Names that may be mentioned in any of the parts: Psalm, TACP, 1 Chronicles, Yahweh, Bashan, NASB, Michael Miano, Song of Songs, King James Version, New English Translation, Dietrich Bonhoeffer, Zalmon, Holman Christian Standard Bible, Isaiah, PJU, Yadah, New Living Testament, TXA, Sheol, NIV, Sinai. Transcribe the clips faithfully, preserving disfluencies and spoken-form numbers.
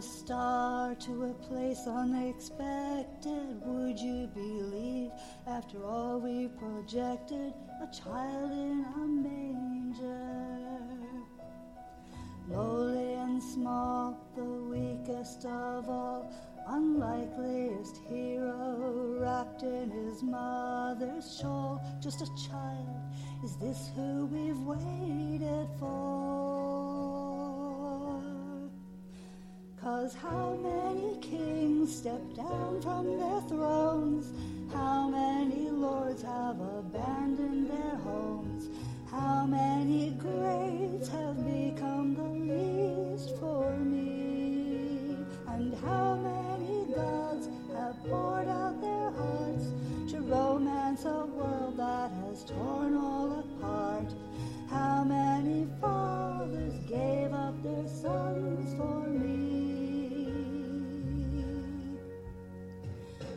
a star to a place unexpected. Would you believe, after all we projected, a child in a manger? Lowly and small, the weakest of all, unlikeliest hero, wrapped in his mother's shawl, just a child. Is this who we've waited for? 'Cause how many kings stepped down from their thrones? How many lords have abandoned their homes? How many greats have become the least for me? And how many gods have poured out their hearts to romance a world that has torn all apart? How many fathers gave up their sons for me?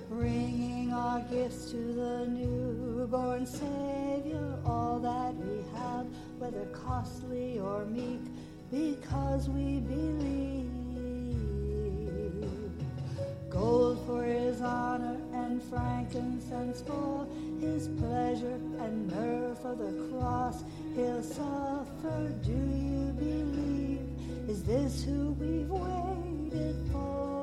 Bringing our gifts to the newborn Savior, all that we have, whether costly or meek, because we believe. Gold for his honor and frankincense for his pleasure, and myrrh for the cross he'll suffer. Do you believe? Is this who we've waited for?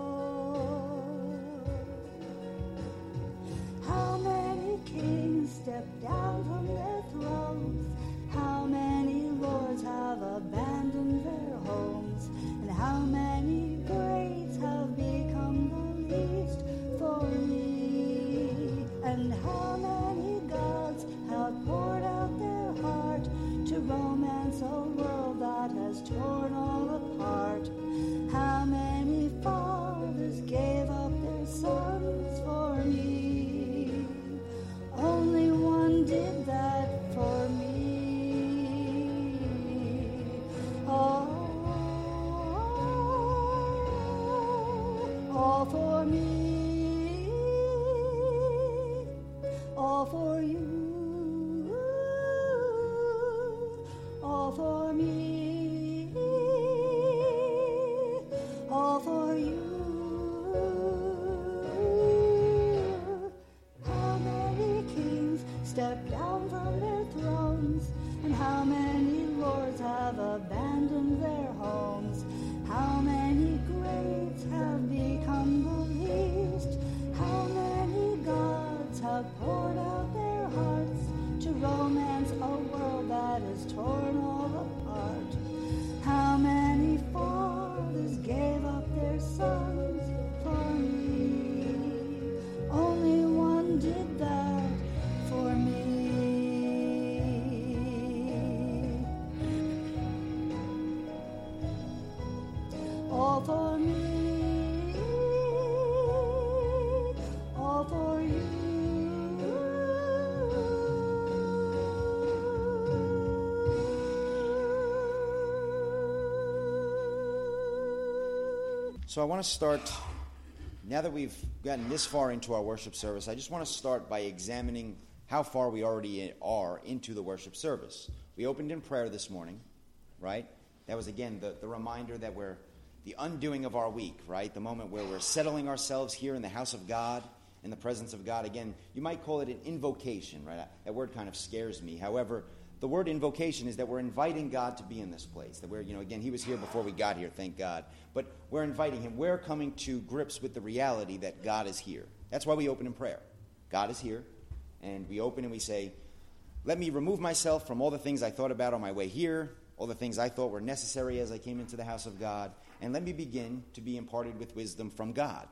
How many kings stepped down from their thrones? How many lords have abandoned their homes? And how many greats have become the for me, and how many gods have poured out their heart to romance a world that has torn all apart? How many fathers gave up their sons for me? Only one did that for me. Oh, all for me. So I want to start, now that we've gotten this far into our worship service, I just want to start by examining how far we already are into the worship service. We opened in prayer this morning, right? That was, again, the, the reminder that we're the undoing of our week, right? The moment where we're settling ourselves here in the house of God, in the presence of God. Again, you might call it an invocation, right? That word kind of scares me. However, the word invocation is that we're inviting God to be in this place. That we're, you know, again, he was here before we got here, thank God. But we're inviting him. We're coming to grips with the reality that God is here. That's why we open in prayer. God is here. And we open and we say, let me remove myself from all the things I thought about on my way here, all the things I thought were necessary as I came into the house of God, and let me begin to be imparted with wisdom from God.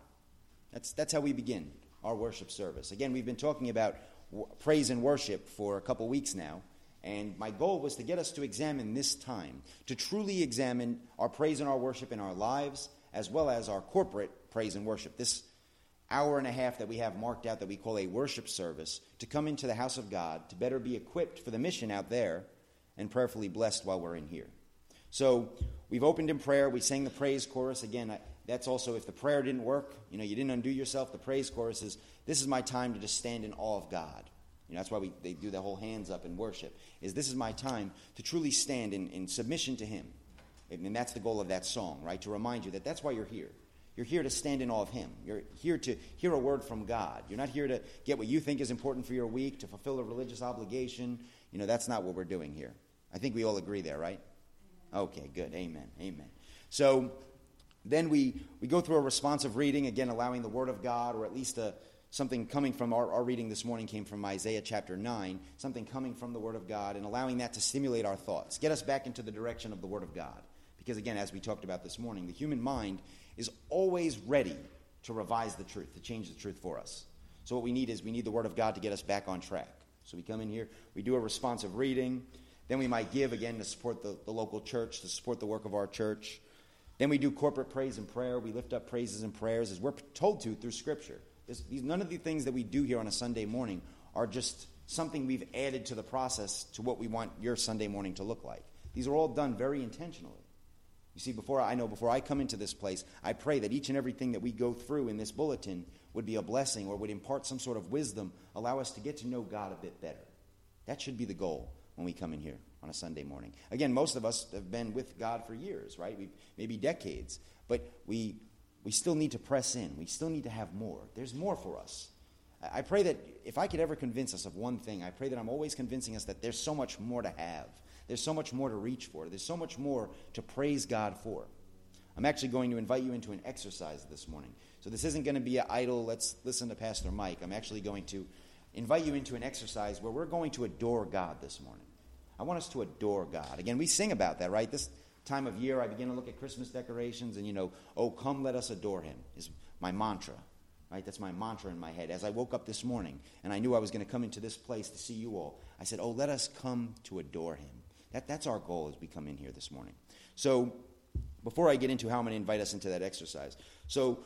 That's, that's how we begin our worship service. Again, we've been talking about w- praise and worship for a couple weeks now. And my goal was to get us to examine this time, to truly examine our praise and our worship in our lives, as well as our corporate praise and worship. This hour and a half that we have marked out that we call a worship service, to come into the house of God, to better be equipped for the mission out there, and prayerfully blessed while we're in here. So we've opened in prayer, we sang the praise chorus. Again, I, that's also if the prayer didn't work, you know, you didn't undo yourself, the praise chorus is, this is my time to just stand in awe of God. You know, that's why we they do the whole hands up in worship, is this is my time to truly stand in, in submission to him. And that's the goal of that song, right? To remind you that that's why you're here. You're here to stand in awe of him. You're here to hear a word from God. You're not here to get what you think is important for your week, to fulfill a religious obligation. You know, that's not what we're doing here. I think we all agree there, right? Okay, good. Amen. Amen. So then we, we go through a responsive reading, again, allowing the word of God, or at least a, something coming from our, our reading this morning came from Isaiah chapter nine, something coming from the word of God, and allowing that to stimulate our thoughts, get us back into the direction of the word of God. Because, again, as we talked about this morning, the human mind is always ready to revise the truth, to change the truth for us. So what we need is we need the Word of God to get us back on track. So we come in here, we do a responsive reading, then we might give, again, to support the, the local church, to support the work of our church. Then we do corporate praise and prayer. We lift up praises and prayers as we're told to through Scripture. This, these, none of the things that we do here on a Sunday morning are just something we've added to the process to what we want your Sunday morning to look like. These are all done very intentionally. You see, before I know, before I come into this place, I pray that each and everything that we go through in this bulletin would be a blessing or would impart some sort of wisdom, allow us to get to know God a bit better. That should be the goal when we come in here on a Sunday morning. Again, most of us have been with God for years, right? We've, maybe decades, but we we still need to press in. We still need to have more. There's more for us. I pray that if I could ever convince us of one thing, I pray that I'm always convincing us that there's so much more to have. There's so much more to reach for. There's so much more to praise God for. I'm actually going to invite you into an exercise this morning. So this isn't going to be an idle, let's listen to Pastor Mike. I'm actually going to invite you into an exercise where we're going to adore God this morning. I want us to adore God. Again, we sing about that, right? This time of year, I begin to look at Christmas decorations and, you know, oh, come let us adore him is my mantra, right? That's my mantra in my head. As I woke up this morning and I knew I was going to come into this place to see you all, I said, oh, let us come to adore him. That, that's our goal as we come in here this morning. So before I get into how I'm going to invite us into that exercise, so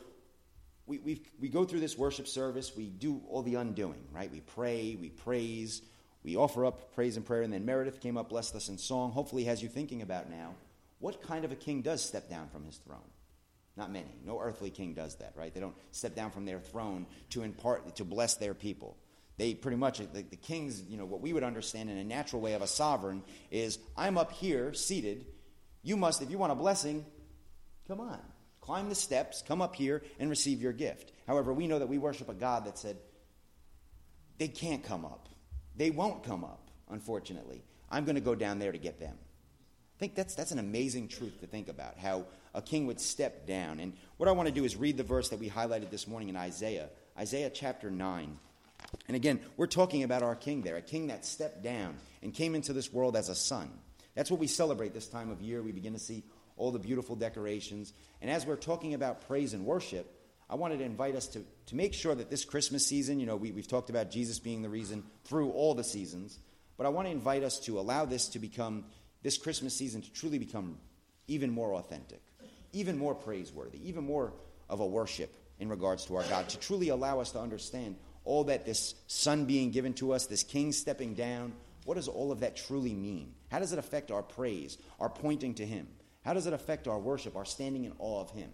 we we've, we go through this worship service. We do all the undoing, right? We pray, we praise, we offer up praise and prayer, and then Meredith came up, blessed us in song. Hopefully has you thinking about now, what kind of a king does step down from his throne? Not many. No earthly king does that, right? They don't step down from their throne to impart, to bless their people. They pretty much, the, the kings, you know, what we would understand in a natural way of a sovereign is, I'm up here seated. You must, if you want a blessing, come on. Climb the steps, come up here, and receive your gift. However, we know that we worship a God that said, they can't come up. They won't come up, unfortunately. I'm going to go down there to get them. I think that's that's an amazing truth to think about, how a king would step down. And what I want to do is read the verse that we highlighted this morning in Isaiah, Isaiah chapter nine. And again, we're talking about our king there, a king that stepped down and came into this world as a son. That's what we celebrate this time of year. We begin to see all the beautiful decorations. And as we're talking about praise and worship, I wanted to invite us to, to make sure that this Christmas season, you know, we, we've talked about Jesus being the reason through all the seasons. But I want to invite us to allow this to become, this Christmas season to truly become even more authentic, even more praiseworthy, even more of a worship in regards to our God, to truly allow us to understand all that this son being given to us, this king stepping down, what does all of that truly mean? How does it affect our praise, our pointing to him? How does it affect our worship, our standing in awe of him?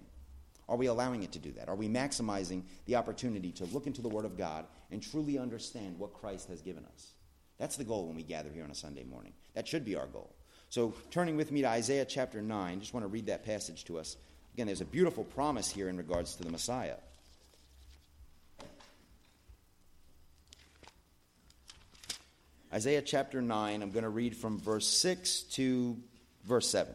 Are we allowing it to do that? Are we maximizing the opportunity to look into the Word of God and truly understand what Christ has given us? That's the goal when we gather here on a Sunday morning. That should be our goal. So turning with me to Isaiah chapter nine, I just want to read that passage to us. Again, there's a beautiful promise here in regards to the Messiah. Isaiah chapter nine, I'm going to read from verse six to verse seven.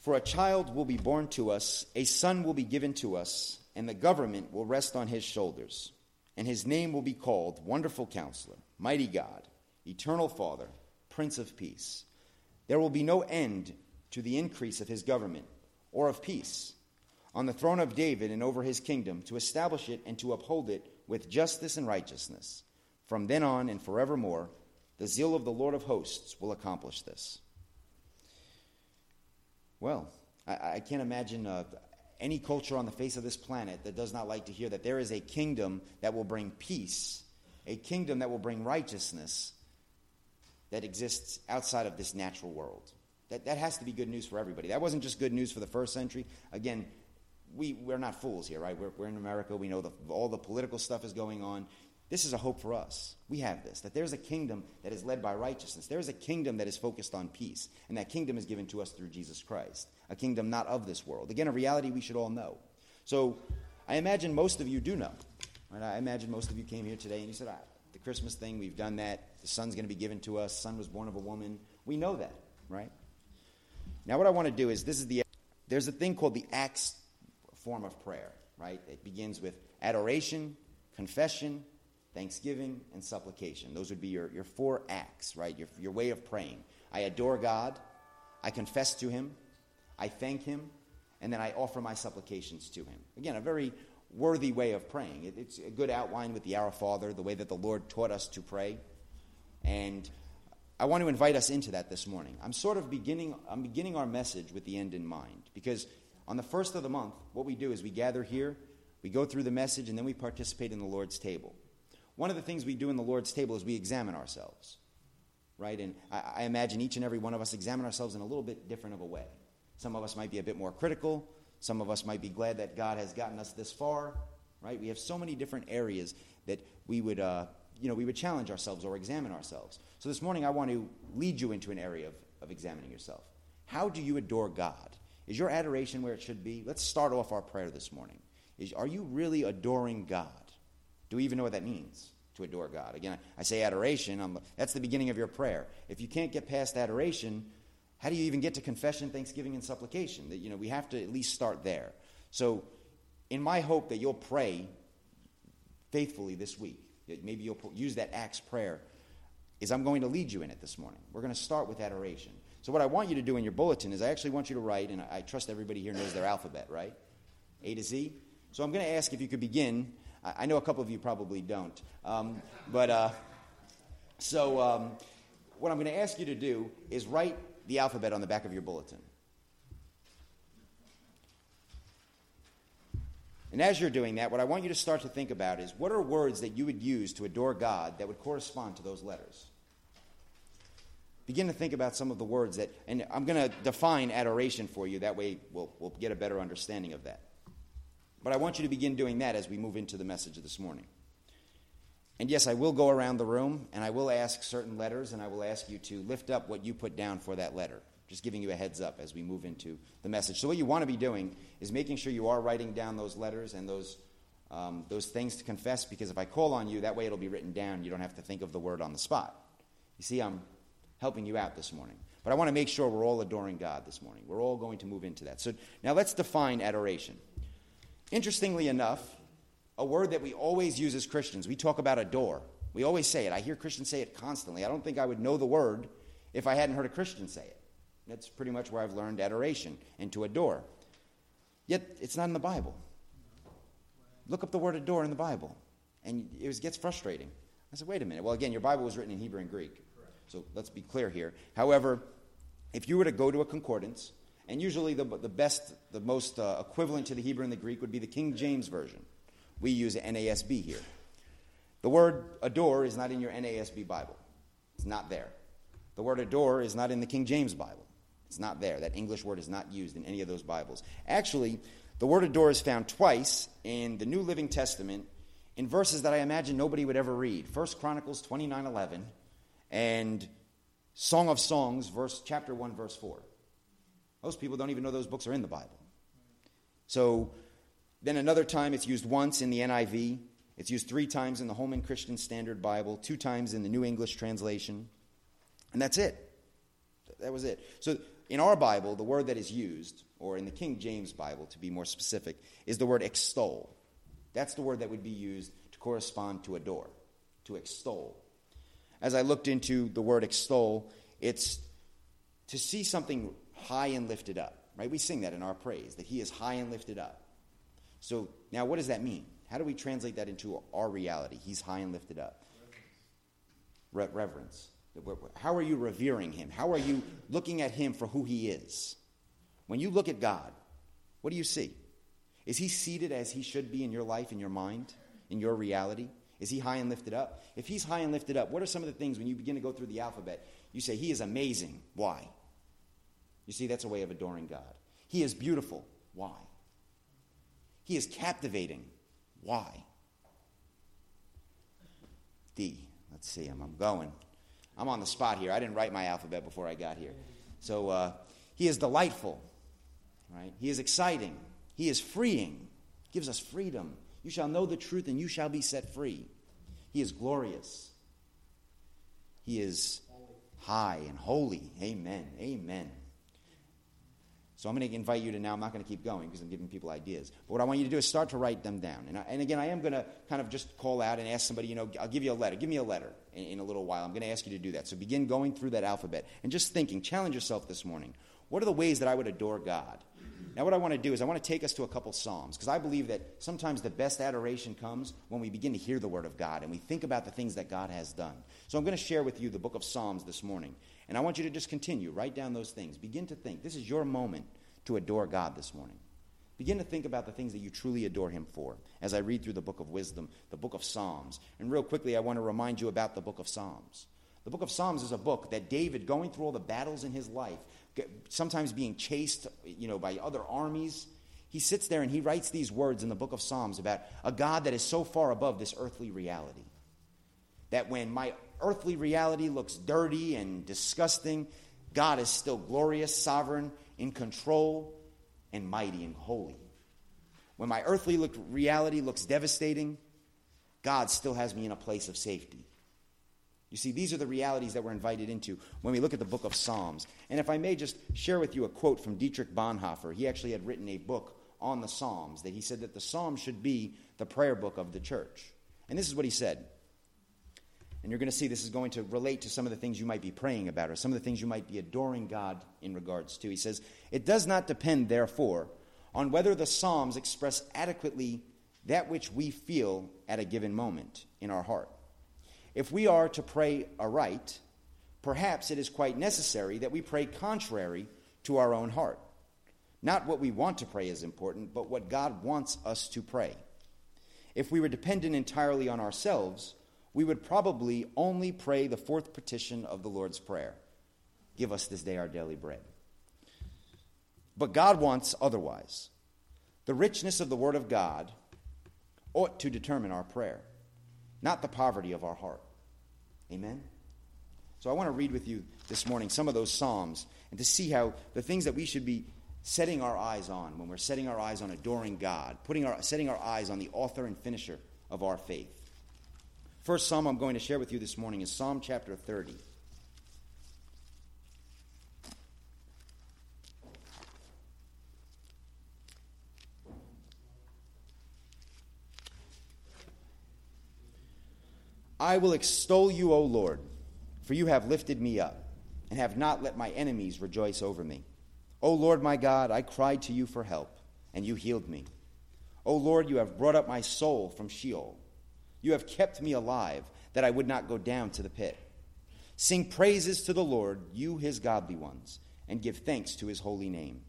For a child will be born to us, a son will be given to us, and the government will rest on his shoulders. And his name will be called Wonderful Counselor, Mighty God, Eternal Father, Prince of Peace. There will be no end to the increase of his government or of peace on the throne of David and over his kingdom, to establish it and to uphold it with justice and righteousness. From then on and forevermore, the zeal of the Lord of hosts will accomplish this. Well, I, I can't imagine uh, any culture on the face of this planet that does not like to hear that there is a kingdom that will bring peace, a kingdom that will bring righteousness that exists outside of this natural world. That, that has to be good news for everybody. That wasn't just good news for the first century. Again, we, we're not fools here, right? We're, we're in America. We know the, all the political stuff is going on. This is a hope for us. We have this, that there's a kingdom that is led by righteousness. There's a kingdom that is focused on peace, and that kingdom is given to us through Jesus Christ, a kingdom not of this world. Again, a reality we should all know. So I imagine most of you do know. Right? I imagine most of you came here today and you said, ah, the Christmas thing, we've done that. The son's going to be given to us. Son was born of a woman. We know that, right? Now what I want to do is, this is the, there's a thing called the Acts form of prayer, right? It begins with adoration, confession, thanksgiving, and supplication. Those would be your, your four acts, right? Your, your way of praying. I adore God. I confess to him. I thank him. And then I offer my supplications to him. Again, a very worthy way of praying. It, it's a good outline with the Our Father, the way that the Lord taught us to pray. And I want to invite us into that this morning. I'm sort of beginning, I'm beginning our message with the end in mind. Because on the first of the month, what we do is we gather here, we go through the message, and then we participate in the Lord's table. One of the things we do in the Lord's table is we examine ourselves, right? And I, I imagine each and every one of us examine ourselves in a little bit different of a way. Some of us might be a bit more critical. Some of us might be glad that God has gotten us this far, right? We have so many different areas that we would, uh, you know, we would challenge ourselves or examine ourselves. So this morning I want to lead you into an area of, of examining yourself. How do you adore God? Is your adoration where it should be? Let's start off our prayer this morning. Is, are you really adoring God? Do we even know what that means, to adore God? Again, I say adoration. I'm, that's the beginning of your prayer. If you can't get past adoration, how do you even get to confession, thanksgiving, and supplication? That, you know, we have to at least start there. So in my hope that you'll pray faithfully this week, that maybe you'll use that Acts prayer, is I'm going to lead you in it this morning. We're going to start with adoration. So what I want you to do in your bulletin is I actually want you to write, and I trust everybody here knows their alphabet, right? A to Z. So I'm going to ask if you could begin. I know a couple of you probably don't. Um, but uh, so um, what I'm going to ask you to do is write the alphabet on the back of your bulletin. And as you're doing that, what I want you to start to think about is, what are words that you would use to adore God that would correspond to those letters? Begin to think about some of the words that, and I'm going to define adoration for you. That way we'll, we'll get a better understanding of that. But I want you to begin doing that as we move into the message of this morning. And yes, I will go around the room, and I will ask certain letters, and I will ask you to lift up what you put down for that letter. Just giving you a heads up as we move into the message. So what you want to be doing is making sure you are writing down those letters and those um, those things to confess, because if I call on you, that way it'll be written down. You don't have to think of the word on the spot. You see, I'm helping you out this morning. But I want to make sure we're all adoring God this morning. We're all going to move into that. So now let's define adoration. Interestingly enough, a word that we always use as Christians, we talk about adore. We always say it. I hear Christians say it constantly. I don't think I would know the word if I hadn't heard a Christian say it. That's pretty much where I've learned adoration and to adore. Yet it's not in the Bible. Look up the word adore in the Bible, and it gets frustrating. I said, wait a minute. Well, again, your Bible was written in Hebrew and Greek, so let's be clear here. However, if you were to go to a concordance, and usually the, the best, the most uh, equivalent to the Hebrew and the Greek would be the King James Version. We use N A S B here. The word adore is not in your N A S B Bible. It's not there. The word adore is not in the King James Bible. It's not there. That English word is not used in any of those Bibles. Actually, the word adore is found twice in the New Living Testament in verses that I imagine nobody would ever read. First Chronicles twenty-nine eleven and Song of Songs, verse chapter one, verse four. Most people don't even know those books are in the Bible. So then another time it's used once in the N I V. It's used three times in the Holman Christian Standard Bible, two times in the New English Translation. And that's it. That was it. So in our Bible, the word that is used, or in the King James Bible to be more specific, is the word extol. That's the word that would be used to correspond to adore, to extol. As I looked into the word extol, it's to see something high and lifted up, right? We sing that in our praise, that he is high and lifted up. So now what does that mean? How do we translate that into our reality? He's high and lifted up. Reverence. Re- reverence. How are you revering him? How are you looking at him for who he is? When you look at God, what do you see? Is he seated as he should be in your life, in your mind, in your reality? Is he high and lifted up? If he's high and lifted up, what are some of the things when you begin to go through the alphabet, you say, he is amazing. Why? You see, that's a way of adoring God. He is beautiful. Why? He is captivating. Why? D. Let's see, I'm, I'm going. I'm on the spot here. I didn't write my alphabet before I got here. So uh, he is delightful, right? He is exciting. He is freeing. Gives us freedom. You shall know the truth and you shall be set free. He is glorious. He is high and holy. Amen. Amen. So I'm going to invite you to now, I'm not going to keep going because I'm giving people ideas. But what I want you to do is start to write them down. And, I, and again, I am going to kind of just call out and ask somebody, you know, I'll give you a letter. Give me a letter in, in a little while. I'm going to ask you to do that. So begin going through that alphabet and just thinking, challenge yourself this morning. What are the ways that I would adore God? Now what I want to do is I want to take us to a couple Psalms because I believe that sometimes the best adoration comes when we begin to hear the word of God and we think about the things that God has done. So I'm going to share with you the book of Psalms this morning. And I want you to just continue. Write down those things. Begin to think. This is your moment to adore God this morning. Begin to think about the things that you truly adore him for. As I read through the book of wisdom, the book of Psalms. And real quickly, I want to remind you about the book of Psalms. The book of Psalms is a book that David, going through all the battles in his life, sometimes being chased, you know, by other armies, he sits there and he writes these words in the book of Psalms about a God that is so far above this earthly reality that when my earthly reality looks dirty and disgusting, God is still glorious, sovereign, in control, and mighty and holy. When my earthly look, reality looks devastating, God still has me in a place of safety. You see, these are the realities that we're invited into when we look at the book of Psalms. And if I may just share with you a quote from Dietrich Bonhoeffer. He actually had written a book on the Psalms that he said that the Psalms should be the prayer book of the church. And this is what he said. And you're going to see this is going to relate to some of the things you might be praying about or some of the things you might be adoring God in regards to. He says, "It does not depend, therefore, on whether the Psalms express adequately that which we feel at a given moment in our heart. If we are to pray aright, perhaps it is quite necessary that we pray contrary to our own heart. Not what we want to pray is important, but what God wants us to pray. If we were dependent entirely on ourselves, we would probably only pray the fourth petition of the Lord's Prayer. Give us this day our daily bread. But God wants otherwise. The richness of the Word of God ought to determine our prayer, not the poverty of our heart." Amen? So I want to read with you this morning some of those Psalms and to see how the things that we should be setting our eyes on when we're setting our eyes on adoring God, putting our, setting our eyes on the author and finisher of our faith. First Psalm I'm going to share with you this morning is Psalm chapter thirty. "I will extol you, O Lord, for you have lifted me up and have not let my enemies rejoice over me. O Lord my God, I cried to you for help, and you healed me. O Lord, you have brought up my soul from Sheol. You have kept me alive, that I would not go down to the pit. Sing praises to the Lord, you his godly ones, and give thanks to his holy name.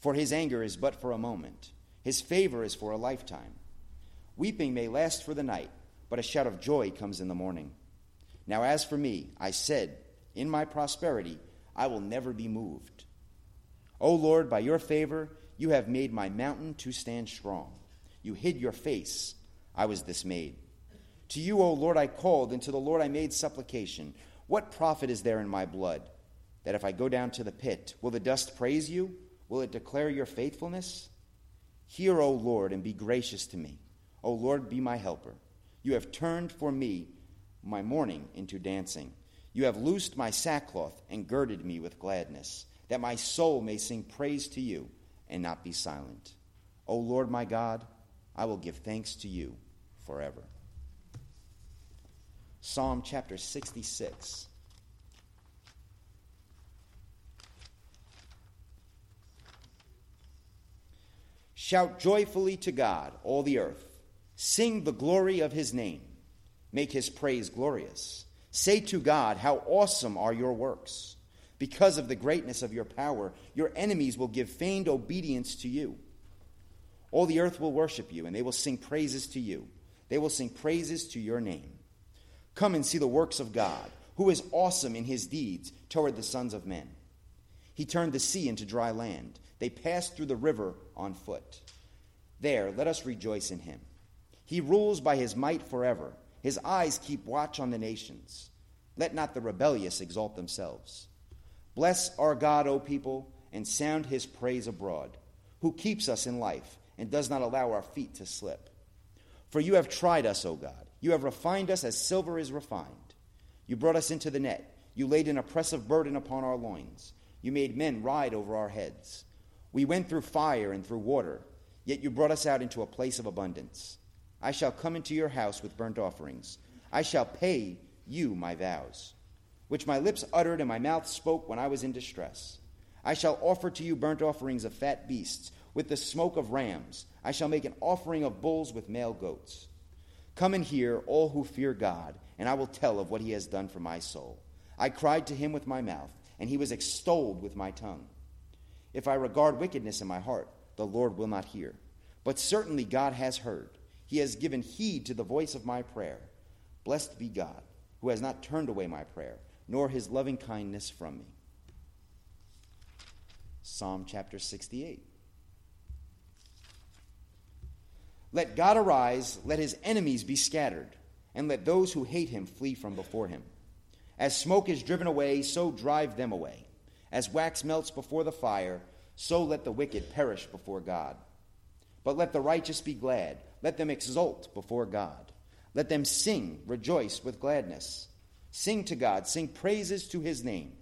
For his anger is but for a moment. His favor is for a lifetime. Weeping may last for the night, but a shout of joy comes in the morning. Now as for me, I said, in my prosperity, I will never be moved. O Lord, by your favor, you have made my mountain to stand strong. You hid your face. I was dismayed. To you, O Lord, I called, and to the Lord I made supplication. What profit is there in my blood, that if I go down to the pit, will the dust praise you? Will it declare your faithfulness? Hear, O Lord, and be gracious to me. O Lord, be my helper. You have turned for me my mourning into dancing. You have loosed my sackcloth and girded me with gladness, that my soul may sing praise to you and not be silent. O Lord, my God, I will give thanks to you forever." Psalm chapter sixty-six. "Shout joyfully to God, all the earth. Sing the glory of his name. Make his praise glorious. Say to God, how awesome are your works. Because of the greatness of your power, your enemies will give feigned obedience to you. All the earth will worship you, and they will sing praises to you. They will sing praises to your name. Come and see the works of God, who is awesome in his deeds toward the sons of men. He turned the sea into dry land. They passed through the river on foot. There, let us rejoice in him. He rules by his might forever. His eyes keep watch on the nations. Let not the rebellious exalt themselves. Bless our God, O people, and sound his praise abroad, who keeps us in life and does not allow our feet to slip. For you have tried us, O God. You have refined us as silver is refined. You brought us into the net. You laid an oppressive burden upon our loins. You made men ride over our heads. We went through fire and through water, yet you brought us out into a place of abundance. I shall come into your house with burnt offerings. I shall pay you my vows, which my lips uttered and my mouth spoke when I was in distress. I shall offer to you burnt offerings of fat beasts, with the smoke of rams. I shall make an offering of bulls with male goats. Come and hear, all who fear God, and I will tell of what he has done for my soul. I cried to him with my mouth, and he was extolled with my tongue. If I regard wickedness in my heart, the Lord will not hear. But certainly God has heard. He has given heed to the voice of my prayer. Blessed be God, who has not turned away my prayer, nor his loving kindness from me. Psalm chapter sixty-eight. Let God arise, let his enemies be scattered, and let those who hate him flee from before him. As smoke is driven away, so drive them away. As wax melts before the fire, so let the wicked perish before God. But let the righteous be glad. Let them exult before God. Let them sing, rejoice with gladness. Sing to God, sing praises to his name.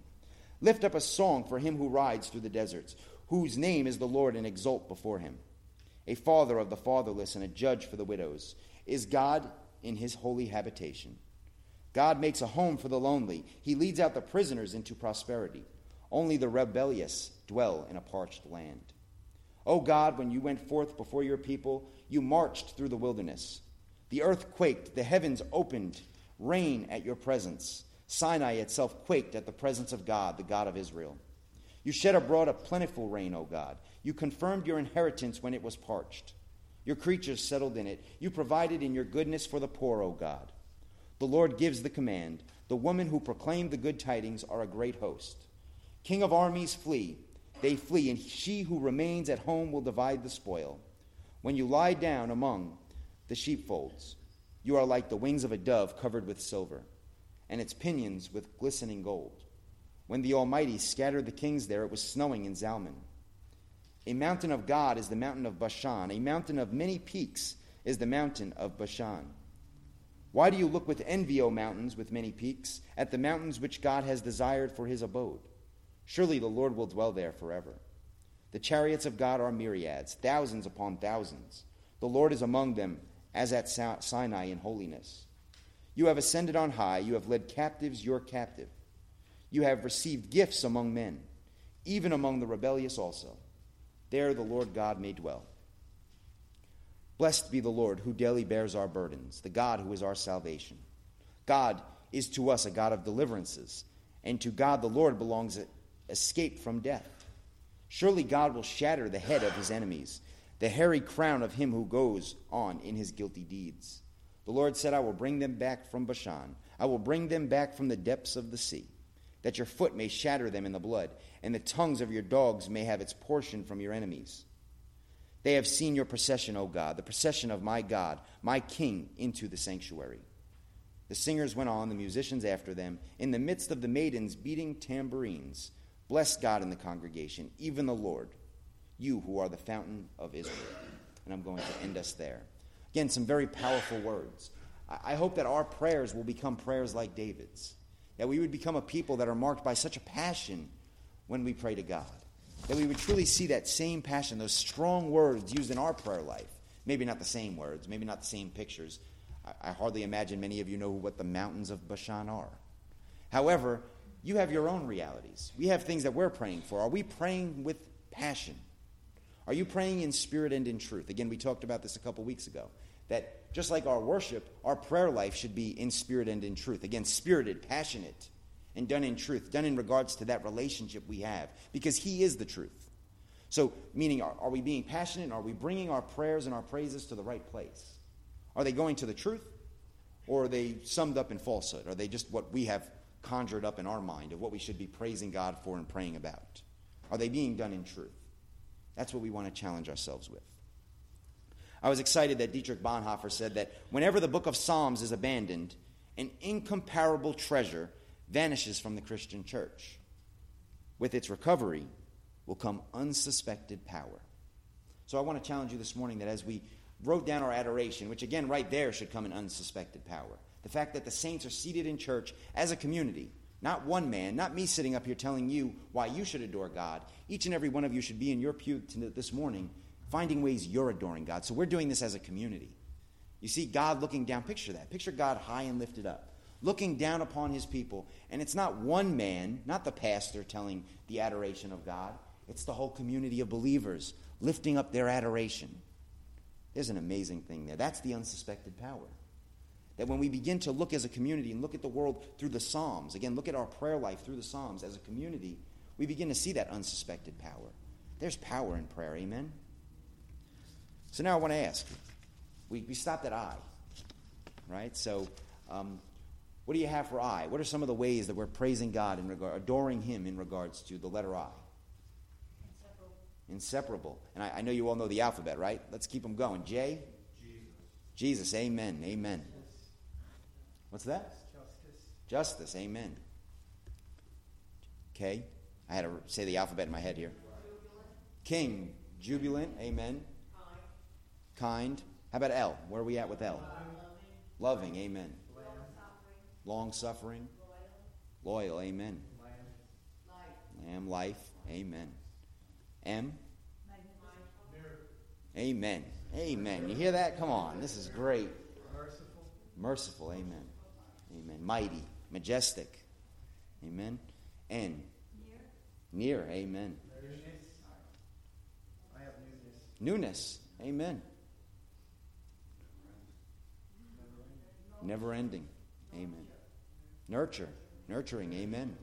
Lift up a song for him who rides through the deserts, whose name is the Lord, and exult before him. A father of the fatherless and a judge for the widows is God in his holy habitation. God makes a home for the lonely. He leads out the prisoners into prosperity. Only the rebellious dwell in a parched land. O God, when you went forth before your people, you marched through the wilderness. The earth quaked, the heavens opened, rain at your presence. Sinai itself quaked at the presence of God, the God of Israel. You shed abroad a plentiful rain, O God. You confirmed your inheritance when it was parched. Your creatures settled in it. You provided in your goodness for the poor, O God. The Lord gives the command. The women who proclaim the good tidings are a great host. King of armies, flee. They flee, and she who remains at home will divide the spoil. When you lie down among the sheepfolds, you are like the wings of a dove covered with silver, and its pinions with glistening gold. When the Almighty scattered the kings there, it was snowing in Zalmon. A mountain of God is the mountain of Bashan. A mountain of many peaks is the mountain of Bashan. Why do you look with envy, O mountains with many peaks, at the mountains which God has desired for his abode? Surely the Lord will dwell there forever. The chariots of God are myriads, thousands upon thousands. The Lord is among them, as at Sinai in holiness. You have ascended on high, you have led captives your captive. You have received gifts among men, even among the rebellious also. There the Lord God may dwell. Blessed be the Lord, who daily bears our burdens, the God who is our salvation. God is to us a God of deliverances, and to God the Lord belongs escape from death. Surely God will shatter the head of his enemies, the hairy crown of him who goes on in his guilty deeds. The Lord said, I will bring them back from Bashan. I will bring them back from the depths of the sea, that your foot may shatter them in the blood, and the tongues of your dogs may have its portion from your enemies. They have seen your procession, O God, the procession of my God, my King, into the sanctuary. The singers went on, the musicians after them, in the midst of the maidens beating tambourines. Bless God in the congregation, even the Lord, you who are the fountain of Israel. And I'm going to end us there. Again, some very powerful words. I hope that our prayers will become prayers like David's, that we would become a people that are marked by such a passion when we pray to God, that we would truly see that same passion, those strong words used in our prayer life. Maybe not the same words, maybe not the same pictures. I, I hardly imagine many of you know what the mountains of Bashan are. However, you have your own realities. We have things that we're praying for. Are we praying with passion? Are you praying in spirit and in truth? Again, we talked about this a couple weeks ago, that just like our worship, our prayer life should be in spirit and in truth. Again, spirited, passionate, and done in truth, done in regards to that relationship we have, because he is the truth. So, meaning, are, are we being passionate? Are we bringing our prayers and our praises to the right place? Are they going to the truth, or are they summed up in falsehood? Are they just what we have conjured up in our mind of what we should be praising God for and praying about? Are they being done in truth? That's what we want to challenge ourselves with. I was excited that Dietrich Bonhoeffer said that whenever the book of Psalms is abandoned, an incomparable treasure vanishes from the Christian church. With its recovery will come unsuspected power. So I want to challenge you this morning that as we wrote down our adoration, which again right there should come in unsuspected power, the fact that the saints are seated in church as a community, not one man, not me sitting up here telling you why you should adore God. Each and every one of you should be in your pew this morning finding ways you're adoring God. So we're doing this as a community. You see God looking down. Picture that. Picture God high and lifted up, looking down upon his people. And it's not one man, not the pastor telling the adoration of God. It's the whole community of believers lifting up their adoration. There's an amazing thing there. That's the unsuspected power. That when we begin to look as a community and look at the world through the Psalms, again, look at our prayer life through the Psalms as a community, we begin to see that unsuspected power. There's power in prayer, amen? So now I want to ask, we, we stopped at I, right? So um, what do you have for I? What are some of the ways that we're praising God in regard, adoring him in regards to the letter I? Inseparable. And I, I know you all know the alphabet, right? Let's keep them going. J? Jesus. Jesus, amen, amen. Justice. What's that? Justice. Justice, amen. K? I had to say the alphabet in my head here. Jubilant. King, jubilant, amen. Kind. Kind. How about L? Where are we at with L? Loving, Loving amen. Long suffering. Loyal. Loyal, amen. Lamb. Lamb, life, amen. M. Amen. Amen. You hear that? Come on. This is great. Merciful. Merciful. Amen. Amen. Mighty. Majestic. Amen. N. Near. Near. Amen. Newness. I have newness. Newness. Amen. Never ending. Amen. Nurture. Nurturing. Amen.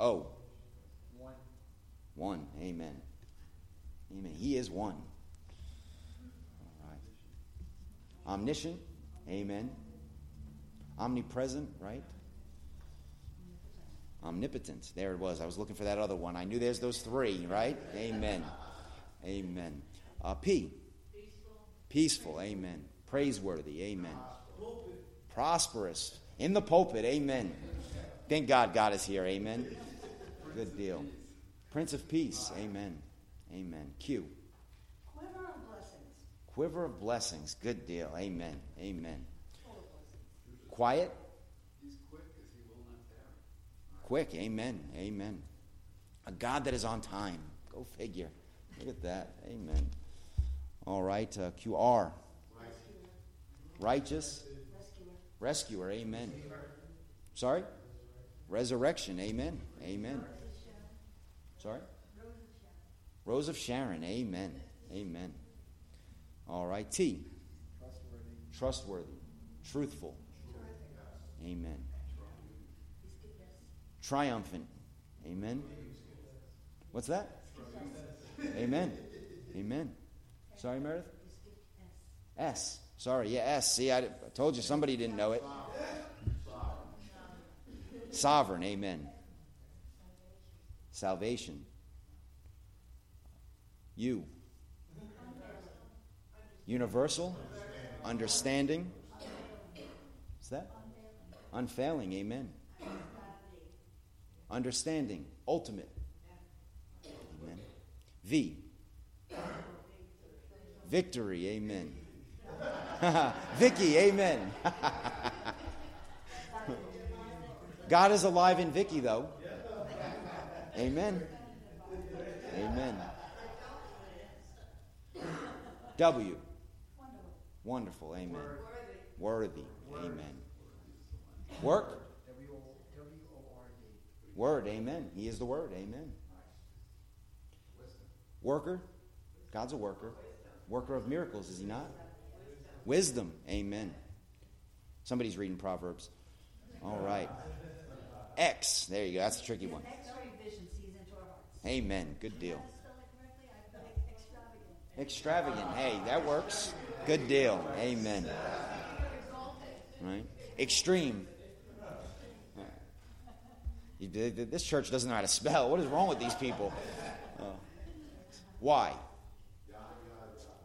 O. One. Amen. Amen. He is one. All right. Omniscient. Amen. Omnipresent, right? Omnipotent. There it was. I was looking for that other one. I knew there's those three, right? Amen. Amen. Uh, P. Peaceful. Peaceful. Amen. Praiseworthy. Amen. Prosperous. In the pulpit. Amen. Thank God God is here. Amen. Good deal. Prince of Peace, amen, amen. Q. Quiver of blessings. Quiver of blessings, good deal, amen, amen. Quiet. He's quick because he will not tarry. Quick, amen, amen. A God that is on time. Go figure. Look at that, amen. All right, uh, Q R. Righteous. Rescuer. Rescuer, amen. Sorry. Resurrection, amen, amen. Sorry? Rose of Sharon. Rose of Sharon. Amen. Amen. All right. T. Trustworthy. Trustworthy. Truthful. True. Amen. Triumphant. Amen. What's that? Amen. Amen. Sorry, Meredith? S. Sorry. Yeah, S. See, I, I told you somebody didn't know it. Sovereign. Amen. Salvation. You. Universal. Understanding. What's that? Unfailing. Amen. Understanding. Ultimate. Amen. V. Victory. Amen. Vicky. Amen. God is alive in Vicky, though. Amen. Amen. W. Wonderful. Amen. Worthy. Amen. Work. Word. Amen. He is the Word. Amen. Worker. God's a worker. Worker of miracles, is he not? Wisdom. Amen. Somebody's reading Proverbs. All right. X. There you go. That's a tricky one. Amen. Good deal. Extravagant. Hey, that works. Good deal. Amen. Right? Extreme. This church doesn't know how to spell. What is wrong with these people? Uh, y.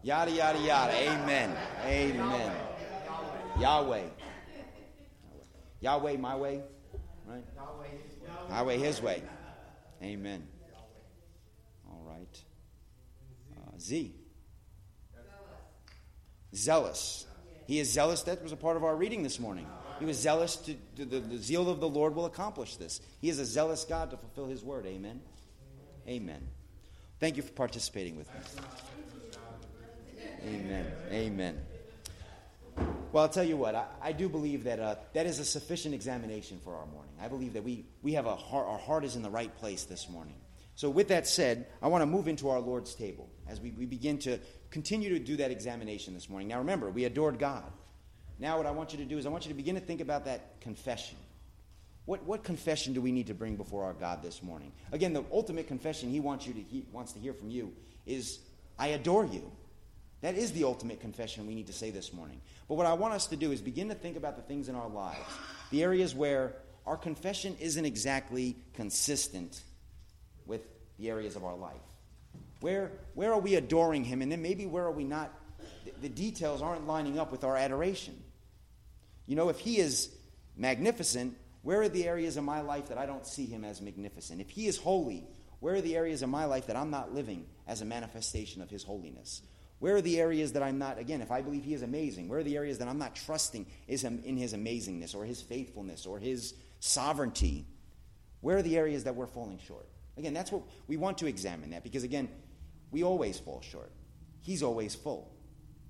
Yada, yada, yada. Amen. Amen. Yahweh. Yahweh, my way. Right? Yahweh, his way. Amen. All right. Uh, Z. Zealous. He is zealous. That was a part of our reading this morning. He was zealous. To, to the, the zeal of the Lord will accomplish this. He is a zealous God to fulfill his word. Amen. Amen. Thank you for participating with me. Amen. Amen. Well, I'll tell you what. I, I do believe that uh, that is a sufficient examination for our morning. I believe that we, we have a heart, our heart is in the right place this morning. So with that said, I want to move into our Lord's table as we, we begin to continue to do that examination this morning. Now remember, we adored God. Now what I want you to do is I want you to begin to think about that confession. What what confession do we need to bring before our God this morning? Again, the ultimate confession he wants you to he wants to hear from you is, I adore you. That is the ultimate confession we need to say this morning. But what I want us to do is begin to think about the things in our lives, the areas where our confession isn't exactly consistent with the areas of our life. Where where are we adoring him? And then maybe where are we not? The, the details aren't lining up with our adoration. You know, if he is magnificent, where are the areas of my life that I don't see him as magnificent? If he is holy, where are the areas of my life that I'm not living as a manifestation of his holiness? Where are the areas that I'm not, again, if I believe he is amazing, where are the areas that I'm not trusting is in his amazingness or his faithfulness or his sovereignty? Where are the areas that we're falling short? Again, that's what we want to examine that because, again, we always fall short. He's always full.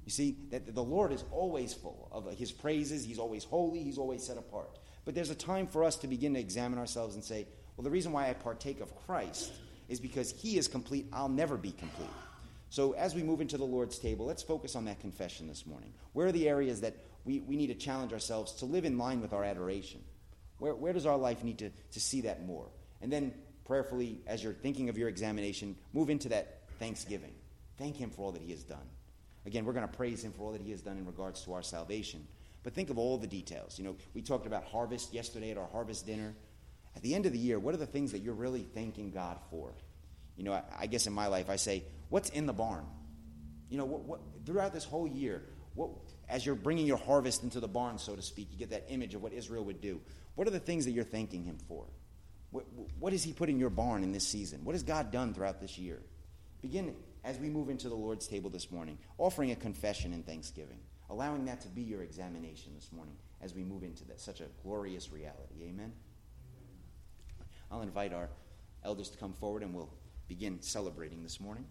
You see, that the Lord is always full of his praises. He's always holy. He's always set apart. But there's a time for us to begin to examine ourselves and say, well, the reason why I partake of Christ is because he is complete. I'll never be complete. So as we move into the Lord's table, let's focus on that confession this morning. Where are the areas that we, we need to challenge ourselves to live in line with our adoration? Where, where does our life need to, to see that more? And then prayerfully, as you're thinking of your examination, move into that thanksgiving. Thank him for all that he has done. Again, we're going to praise him for all that he has done in regards to our salvation. But think of all the details. You know, we talked about harvest yesterday at our harvest dinner. At the end of the year, what are the things that you're really thanking God for? You know, I, I guess in my life I say, what's in the barn? You know, what, what throughout this whole year, what, as you're bringing your harvest into the barn, so to speak, you get that image of what Israel would do. What are the things that you're thanking him for? What, what has he put in your barn in this season? What has God done throughout this year? Begin as we move into the Lord's table this morning, offering a confession and thanksgiving. Allowing that to be your examination this morning as we move into that, such a glorious reality. Amen? I'll invite our elders to come forward and we'll begin celebrating this morning.